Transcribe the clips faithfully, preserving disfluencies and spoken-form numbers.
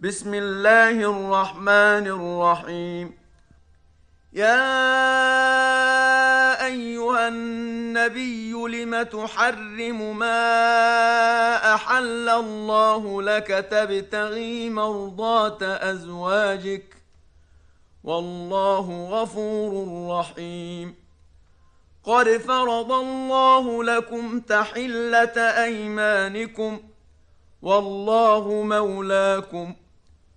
بسم الله الرحمن الرحيم. يا أيها النبي لم تحرم ما أحل الله لك تبتغي مرضات أزواجك والله غفور رحيم. قد فرض الله لكم تحلة أيمانكم والله مولاكم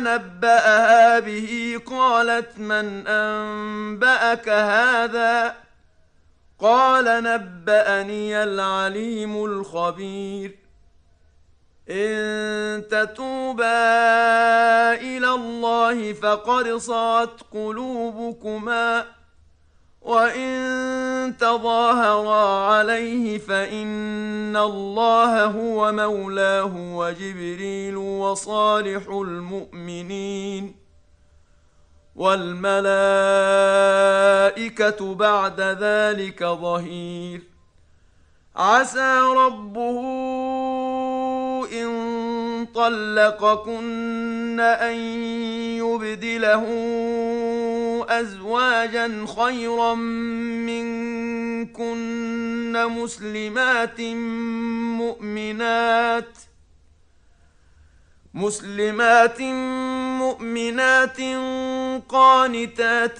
نبأها به قالت من أنبأك هذا؟ قال نبأني العليم الخبير. إن تتوبا إلى الله فقد صغت قلوبكما وإن تظاهرا عليه فإن الله هو مولاه وجبريل وصالح المؤمنين والملائكة بعد ذلك ظهير. عسى ربه إن طلقكن أن يبدله أزواجا خيرا منكن مسلمات مؤمنات مسلمات مؤمنات قانتات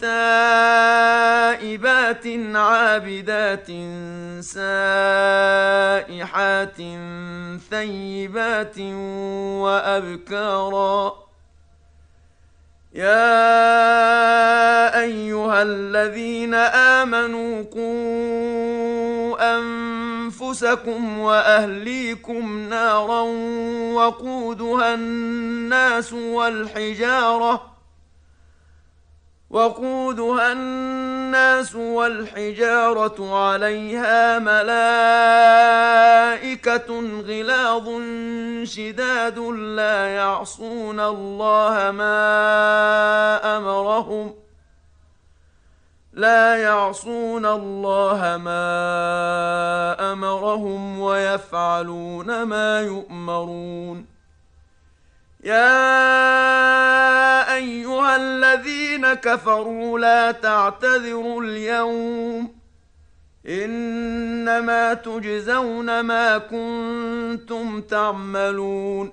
تائبات عابدات سائحات ثيبات وأبكارا. يا أيها الذين آمنوا قوا أنفسكم وأهليكم نارا وقودها الناس والحجارة وقودها الناس والحجارة عليها ملائكة غلاظ شداد لا يعصون الله ما أمرهم لا يعصون الله ما أمرهم ويفعلون ما يؤمرون. يا أيها الذين كفروا لا تعتذروا اليوم إنما تجزون ما كنتم تعملون.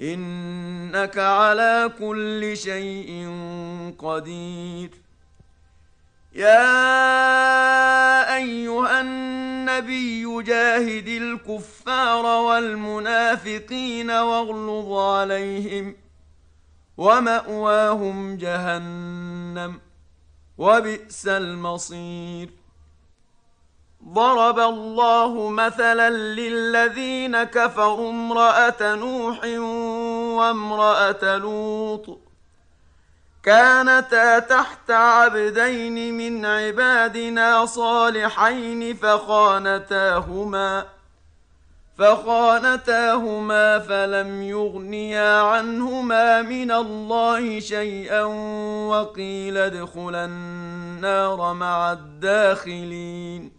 إنك على كل شيء قدير. يا أيها النبي جاهد الكفار والمنافقين واغلظ عليهم ومأواهم جهنم وبئس المصير. ضرب الله مثلا للذين كفروا امرأة نوح وامرأة لوط كانتا تحت عبدين من عبادنا صالحين فخانتاهما فخانتاهما فلم يغنيا عنهما من الله شيئا وقيل ادخلا النار مع الداخلين.